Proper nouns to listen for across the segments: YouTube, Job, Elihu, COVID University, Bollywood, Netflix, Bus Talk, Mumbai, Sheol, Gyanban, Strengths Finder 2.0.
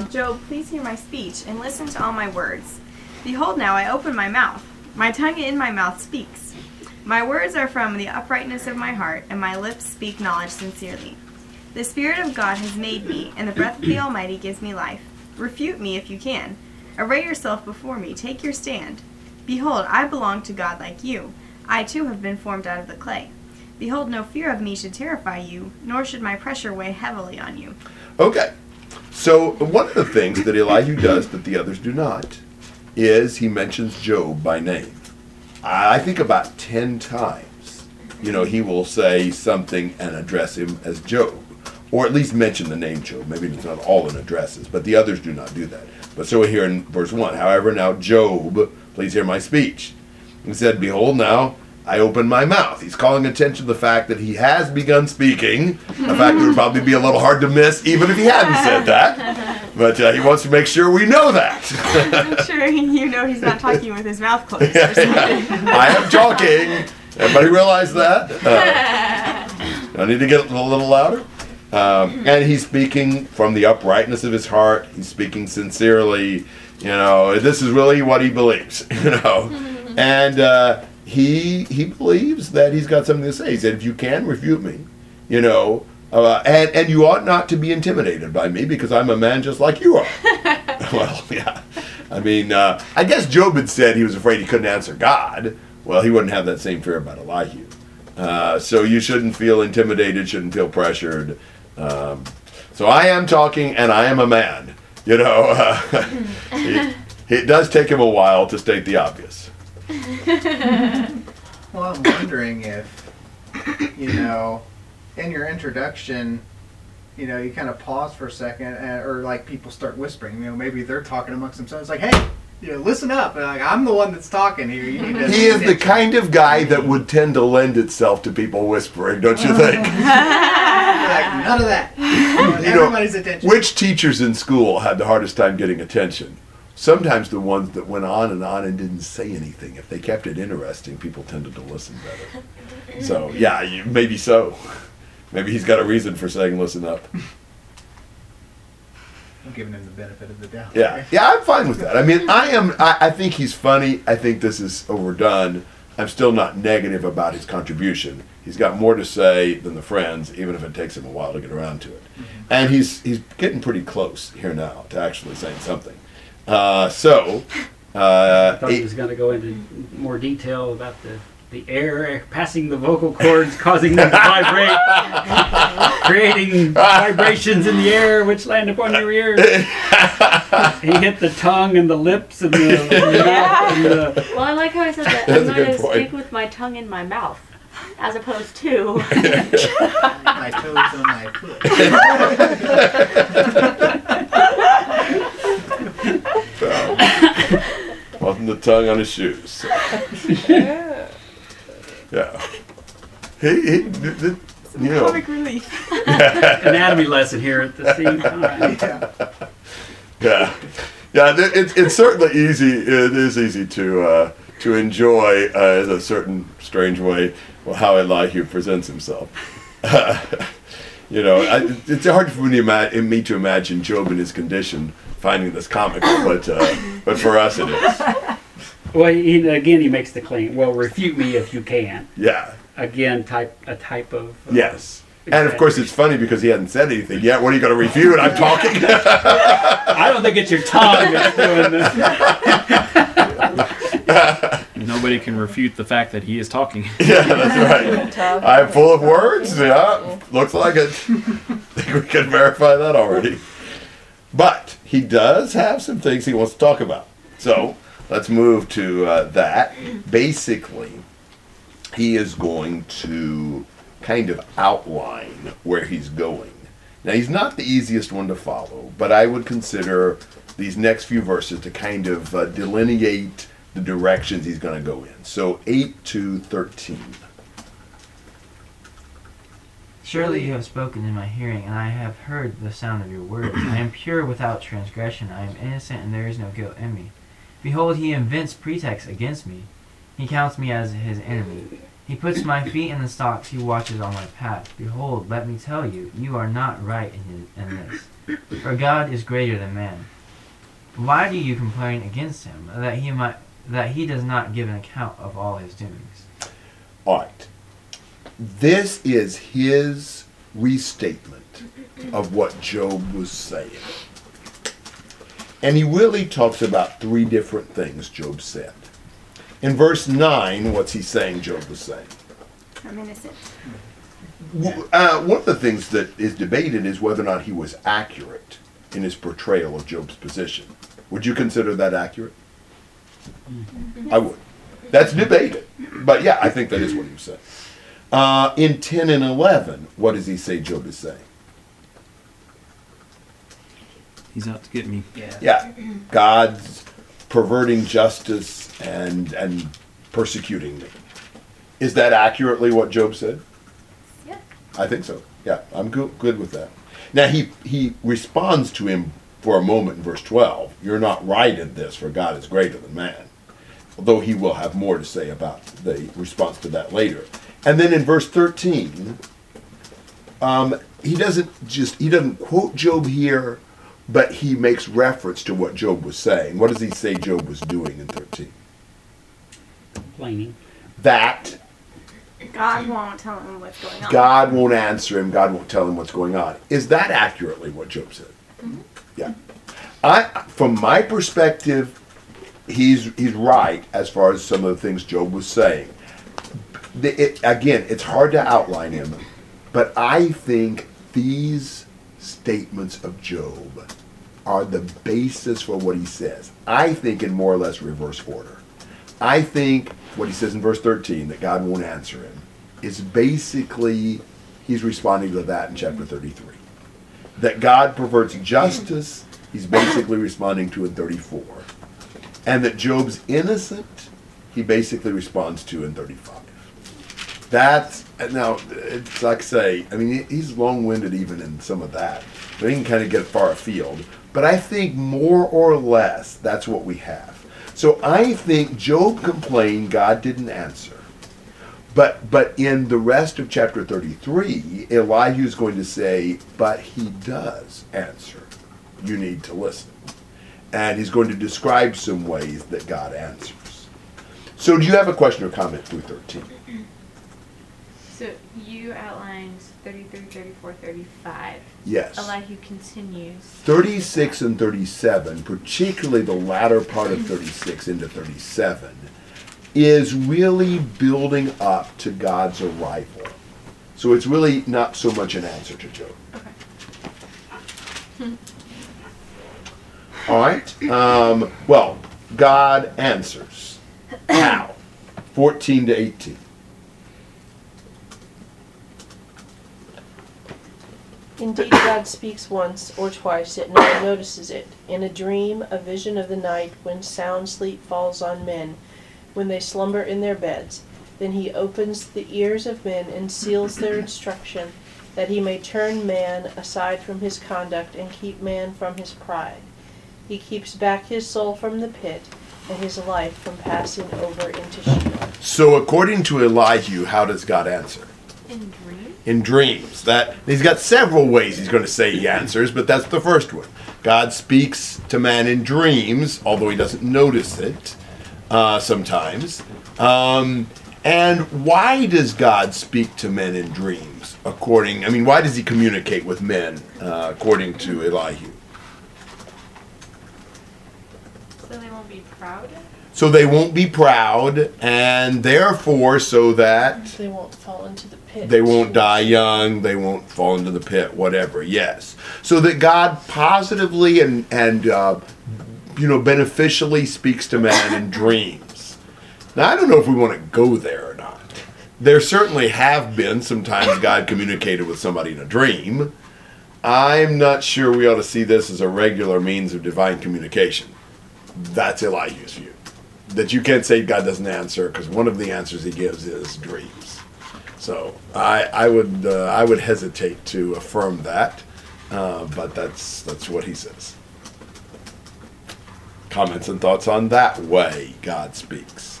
now, Job, please hear my speech, and listen to all my words. Behold now, I open my mouth. My tongue in my mouth speaks. My words are from the uprightness of my heart, and my lips speak knowledge sincerely. The Spirit of God has made me, and the breath of the Almighty gives me life. Refute me if you can. Array yourself before me. Take your stand. Behold, I belong to God like you. I too have been formed out of the clay. Behold, no fear of me should terrify you, nor should my pressure weigh heavily on you. Okay, so one of the things that Elihu does that the others do not is he mentions Job by name. I think about 10 times, he will say something and address him as Job, or at least mention the name Job. Maybe it's not all in addresses, but the others do not do that. But so here in verse 1, however, now Job, please hear my speech. He said, behold, now I open my mouth. He's calling attention to the fact that he has begun speaking, a fact that would probably be a little hard to miss even if he hadn't said that. But he wants to make sure we know that. I'm sure he's not talking with his mouth closed or something. I am talking. Everybody realize that? I need to get a little louder. And he's speaking from the uprightness of his heart. He's speaking sincerely. This is really what he believes. And he believes that he's got something to say. He said, if you can, refute me, and you ought not to be intimidated by me because I'm a man just like you are. Well, yeah. I mean, I guess Job had said he was afraid he couldn't answer God. Well, he wouldn't have that same fear about Elihu. So you shouldn't feel intimidated, shouldn't feel pressured. So I am talking and I am a man. It does take him a while to state the obvious. Well, I'm wondering if, in your introduction, you kind of pause for a second, or like people start whispering, maybe they're talking amongst themselves, like, hey, listen up, and like, I'm the one that's talking here. You need to he is the kind of guy that would tend to lend itself to people whispering, don't you think? Like, none of that. Everybody's attention. Which teachers in school had the hardest time getting attention? Sometimes the ones that went on and didn't say anything. If they kept it interesting, people tended to listen better. So, yeah, maybe so. Maybe he's got a reason for saying listen up. I'm giving him the benefit of the doubt. Yeah, I'm fine with that. I mean, I think he's funny. I think this is overdone. I'm still not negative about his contribution. He's got more to say than the friends, even if it takes him a while to get around to it. And he's getting pretty close here now to actually saying something. I thought he was going to go into more detail about the air passing the vocal cords, causing them to vibrate, creating vibrations in the air which land upon your ears. He hit the tongue and the lips and the mouth. And well, I like how I said that. I'm going to speak with my tongue in my mouth, as opposed to my toes on my foot. Wasn't the tongue on his shoes. So. Yeah. He comic relief. Anatomy lesson here at the same time. Yeah. It's certainly easy. It is easy to enjoy in a certain strange way how Elihu presents himself. It's hard for me to imagine Job in his condition finding this comical, but for us it is. Well, he makes the claim. Well, refute me if you can. Yeah. Again, type of. Yes. And of course, it's funny because he hadn't said anything yet. What are you going to refute? I'm talking. I don't think it's your tongue that's doing this. Nobody can refute the fact that he is talking. Yeah, that's right. I'm full of words. Yeah, looks like it. I think we can verify that already. But he does have some things he wants to talk about. So let's move to that. Basically, he is going to kind of outline where he's going. Now, he's not the easiest one to follow, but I would consider these next few verses to kind of delineate the directions he's going to go in. So 8 to 13. Surely you have spoken in my hearing, and I have heard the sound of your words. I am pure without transgression. I am innocent, and there is no guilt in me. Behold, he invents pretexts against me. He counts me as his enemy. He puts my feet in the stocks. He watches all my path. Behold, let me tell you, you are not right in this. For God is greater than man. Why do you complain against him, that he does not give an account of all his doings? All right. This is his restatement of what Job was saying. And he really talks about three different things Job said. In verse 9, what's he saying Job was saying? I'm innocent. One of the things that is debated is whether or not he was accurate in his portrayal of Job's position. Would you consider that accurate? Mm-hmm. I would. That's debated. But yeah, I think that is what he was saying. In 10 and 11, what does he say Job is saying? He's out to get me. Yeah. God's perverting justice and persecuting me. Is that accurately what Job said? Yeah. I think so. Yeah, I'm good with that. Now, he responds to him for a moment in verse 12. You're not right in this, for God is greater than man. Although he will have more to say about the response to that later. And then in verse 13, he doesn't quote Job here, but he makes reference to what Job was saying. What does he say Job was doing in 13? Complaining. That God won't tell him what's going on. God won't answer him. God won't tell him what's going on. Is that accurately what Job said? Mm-hmm. Yeah. From my perspective, he's right as far as some of the things Job was saying. It's hard to outline him, but I think these statements of Job are the basis for what he says. I think in more or less reverse order. I think what he says in verse 13, that God won't answer him, is basically he's responding to that in chapter 33. That God perverts justice, he's basically responding to in 34. And that Job's innocent, he basically responds to in 35. It's like I say, I mean, he's long-winded even in some of that. But he can kind of get far afield. But I think more or less that's what we have. So I think Job complained God didn't answer. But in the rest of chapter 33, Elihu is going to say, but he does answer. You need to listen. And he's going to describe some ways that God answers. So do you have a question or comment through 13? So you outlined 33, 34, 35. Yes. Elihu continues. 36 and 37, particularly the latter part of 36 into 37, is really building up to God's arrival. So it's really not so much an answer to Job. Okay. All right. Well, God answers. How? 14 to 18. Indeed, God speaks once or twice, yet no one notices it. In a dream, a vision of the night, when sound sleep falls on men, when they slumber in their beds, then he opens the ears of men and seals their instruction, that he may turn man aside from his conduct and keep man from his pride. He keeps back his soul from the pit and his life from passing over into Sheol. So according to Elihu, how does God answer? In dreams. In dreams. That he's got several ways he's going to say he answers, but that's the first one. God speaks to man in dreams, although he doesn't notice it sometimes. And why does God speak to men in dreams? Why does he communicate with men according to Elihu? So they won't be proud. So they won't be proud, and therefore, so that they won't fall into the pit. They won't die young. They won't fall into the pit. Whatever. Yes. So that God positively and beneficially speaks to man in dreams. Now, I don't know if we want to go there or not. There certainly have been sometimes God communicated with somebody in a dream. I'm not sure we ought to see this as a regular means of divine communication. That's Elihu's view. That you can't say God doesn't answer, because one of the answers he gives is dreams. So I would hesitate to affirm that, but that's what he says. Comments and thoughts on that way God speaks.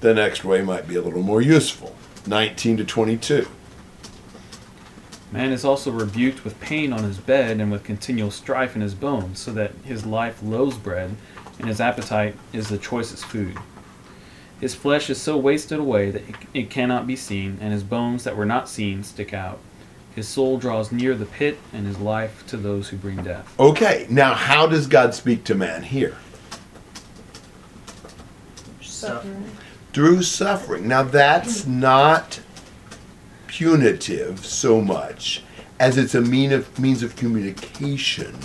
The next way might be a little more useful. 19 to 22. Man is also rebuked with pain on his bed and with continual strife in his bones, so that his life loathes bread, and his appetite is the choicest food. His flesh is so wasted away that it cannot be seen, and his bones that were not seen stick out. His soul draws near the pit, and his life to those who bring death. Okay, now how does God speak to man here? Suffering. Through suffering. Now that's not punitive so much as it's a means of communication,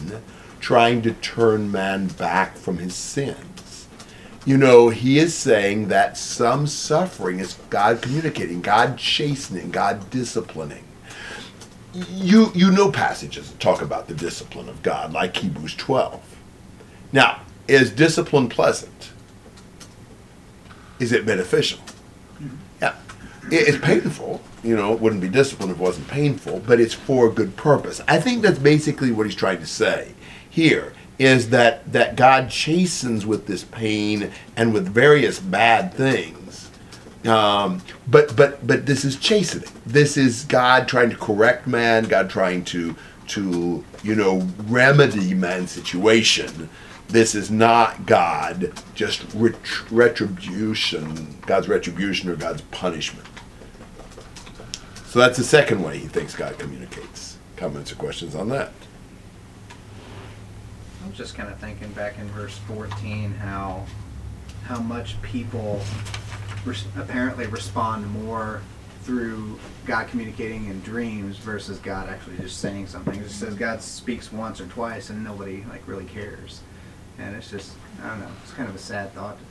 trying to turn man back from his sins. You know, he is saying that some suffering is God communicating, God chastening, God disciplining. You know passages that talk about the discipline of God, like Hebrews 12. Now, is discipline pleasant? Is it beneficial? Yeah. It's painful. You know, it wouldn't be discipline if it wasn't painful, but it's for a good purpose. I think that's basically what he's trying to say here, is that God chastens with this pain and with various bad things. But this is chastening. This is God trying to correct man, God trying to remedy man's situation. This is not God, just retribution, God's retribution or God's punishment. So that's the second way he thinks God communicates. Comments or questions on that? I'm just kind of thinking back in verse 14 how much people apparently respond more through God communicating in dreams versus God actually just saying something. It just says God speaks once or twice and nobody really cares. And it's just, I don't know, it's kind of a sad thought to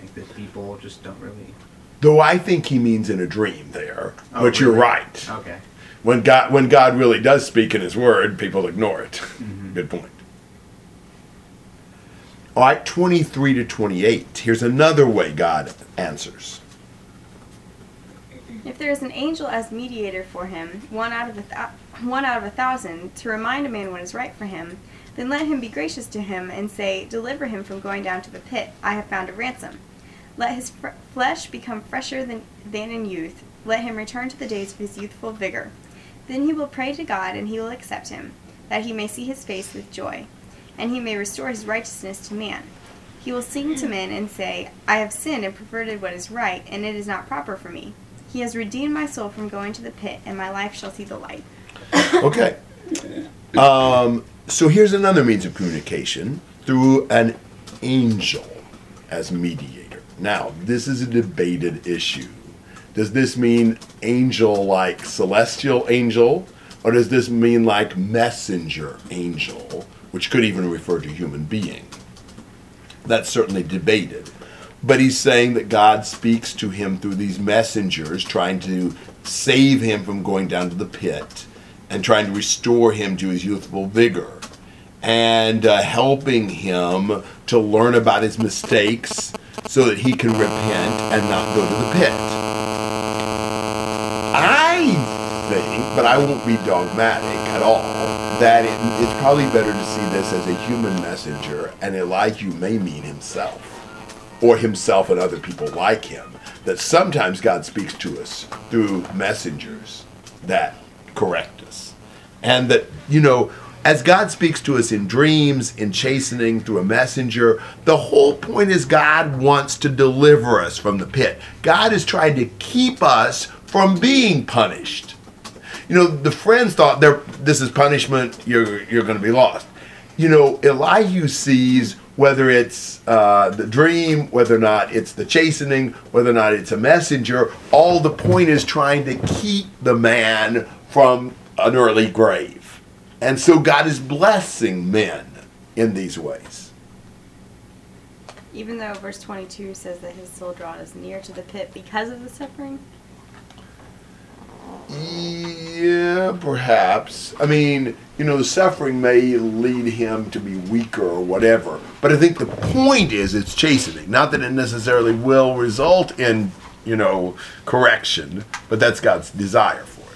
think that people just don't really... Though I think he means in a dream there, but you're right. Okay. When God really does speak in his word, people ignore it. Mm-hmm. Good point. All right, 23 to 28. Here's another way God answers. If there is an angel as mediator for him, one out of a thousand, to remind a man what is right for him, then let him be gracious to him and say, deliver him from going down to the pit. I have found a ransom. Let his flesh become fresher than in youth. Let him return to the days of his youthful vigor. Then he will pray to God, and he will accept him, that he may see his face with joy, and he may restore his righteousness to man. He will sing to men and say, I have sinned and perverted what is right, and it is not proper for me. He has redeemed my soul from going to the pit, and my life shall see the light. Okay. So here's another means of communication, through an angel as mediator. Now, this is a debated issue. Does this mean angel like celestial angel, or does this mean like messenger angel, which could even refer to human being? That's certainly debated. But he's saying that God speaks to him through these messengers, trying to save him from going down to the pit, and trying to restore him to his youthful vigor, and helping him to learn about his mistakes so that he can repent and not go to the pit. I think, but I won't be dogmatic at all, that it's probably better to see this as a human messenger, and Elihu may mean himself, or himself and other people like him, that sometimes God speaks to us through messengers that correct us. And that, as God speaks to us in dreams, in chastening, through a messenger, the whole point is God wants to deliver us from the pit. God is trying to keep us from being punished. The friends thought, this is punishment, you're going to be lost. Elihu sees whether it's the dream, whether or not it's the chastening, whether or not it's a messenger, all the point is trying to keep the man from an early grave. And so God is blessing men in these ways. Even though verse 22 says that his soul draws near to the pit because of the suffering? Yeah, perhaps. The suffering may lead him to be weaker or whatever. But I think the point is it's chastening. Not that it necessarily will result in, correction, but that's God's desire for it.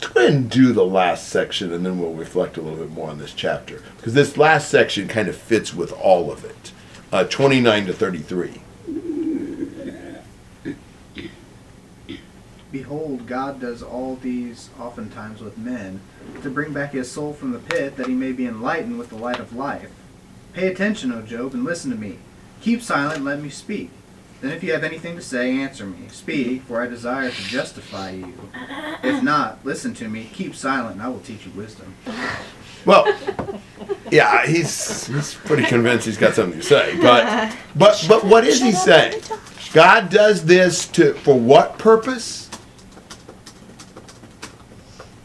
Let's go ahead and do the last section, and then we'll reflect a little bit more on this chapter, because this last section kind of fits with all of it. 29 to 33. Behold, God does all these oftentimes with men, to bring back his soul from the pit, that he may be enlightened with the light of life. Pay attention, O Job, and listen to me. Keep silent, and let me speak. Then if you have anything to say, answer me. Speak, for I desire to justify you. If not, listen to me, keep silent, and I will teach you wisdom. Well, yeah, he's pretty convinced he's got something to say. But what is he saying? God does this for what purpose?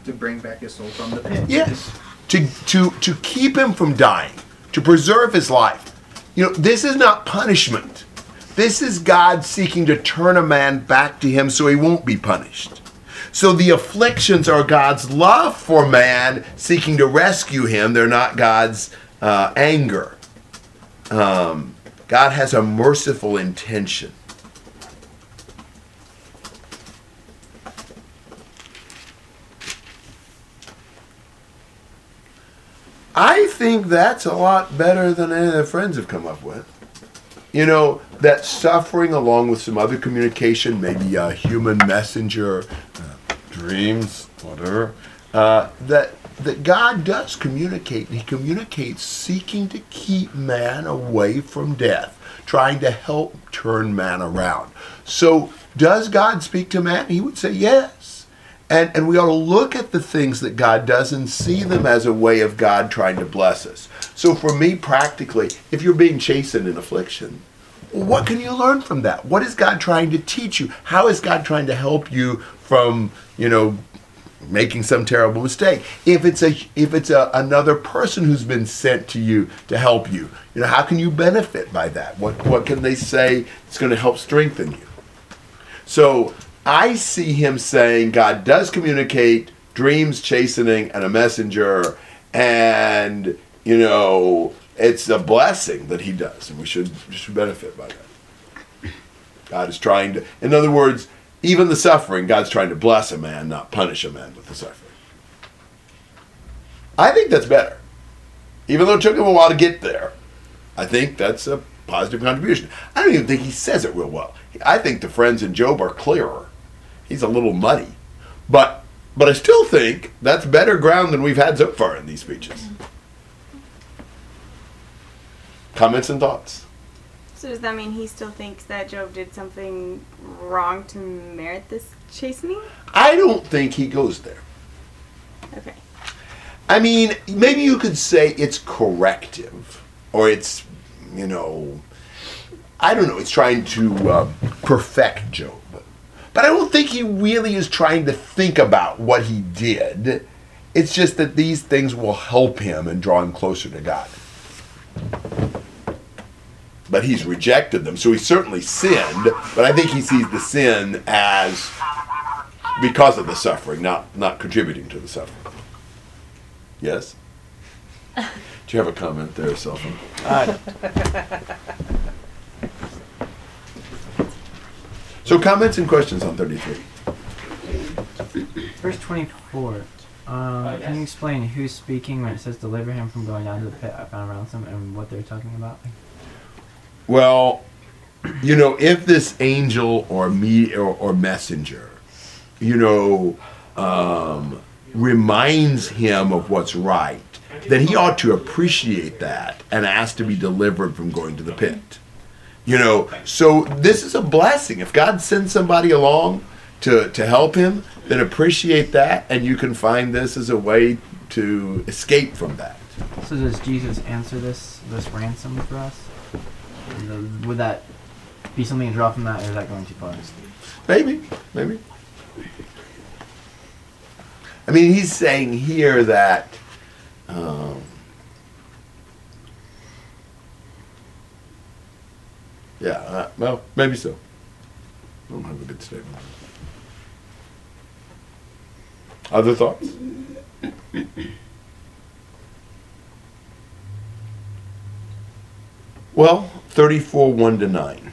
To bring back his soul from the pit. Yes. To keep him from dying. To preserve his life. You know, this is not punishment. This is God seeking to turn a man back to him so he won't be punished. So the afflictions are God's love for man seeking to rescue him. They're not God's anger. God has a merciful intention. I think that's a lot better than any of the friends have come up with. You know, that suffering along with some other communication, maybe a human messenger, dreams, whatever, that God does communicate. He communicates seeking to keep man away from death, trying to help turn man around. So does God speak to man? He would say yes. And we ought to look at the things that God does and see them as a way of God trying to bless us. So for me, practically, if you're being chastened in affliction, what can you learn from that? What is God trying to teach you? How is God trying to help you from, you know, making some terrible mistake? If it's another person who's been sent to you to help you, you know, how can you benefit by that? What can they say that's going to help strengthen you? So I see him saying God does communicate dreams, chastening, and a messenger, and, you know, it's a blessing that he does, and we should benefit by that. God is trying to, in other words, even the suffering, God's trying to bless a man, not punish a man with the suffering. I think that's better. Even though it took him a while to get there, I think that's a positive contribution. I don't even think he says it real well. I think the friends in Job are clearer. He's a little muddy. But I still think that's better ground than we've had so far in these speeches. Comments and thoughts? So does that mean he still thinks that Job did something wrong to merit this chastening? I don't think he goes there. Okay. I mean, maybe you could say it's corrective. Or it's, you know, I don't know, it's trying to perfect Job. But I don't think he really is trying to think about what he did. It's just that these things will help him and draw him closer to God. But he's rejected them, so he certainly sinned, but I think he sees the sin as because of the suffering, not contributing to the suffering. Yes? Do you have a comment there, Selma? So comments and questions on 33. Verse 24. Can you explain who's speaking when it says deliver him from going down to the pit? I found ransom and what they're talking about. Well, you know, if this angel or messenger, you know, reminds him of what's right, then he ought to appreciate that and ask to be delivered from going to the pit. You know, so this is a blessing. If God sends somebody along to help him, then appreciate that, and you can find this as a way to escape from that. So does Jesus answer this ransom for us? Would that be something to draw from that, or is that going too far? Maybe. I mean, he's saying here that well, maybe so. I don't have a good statement. Other thoughts? Well, 34:1-9.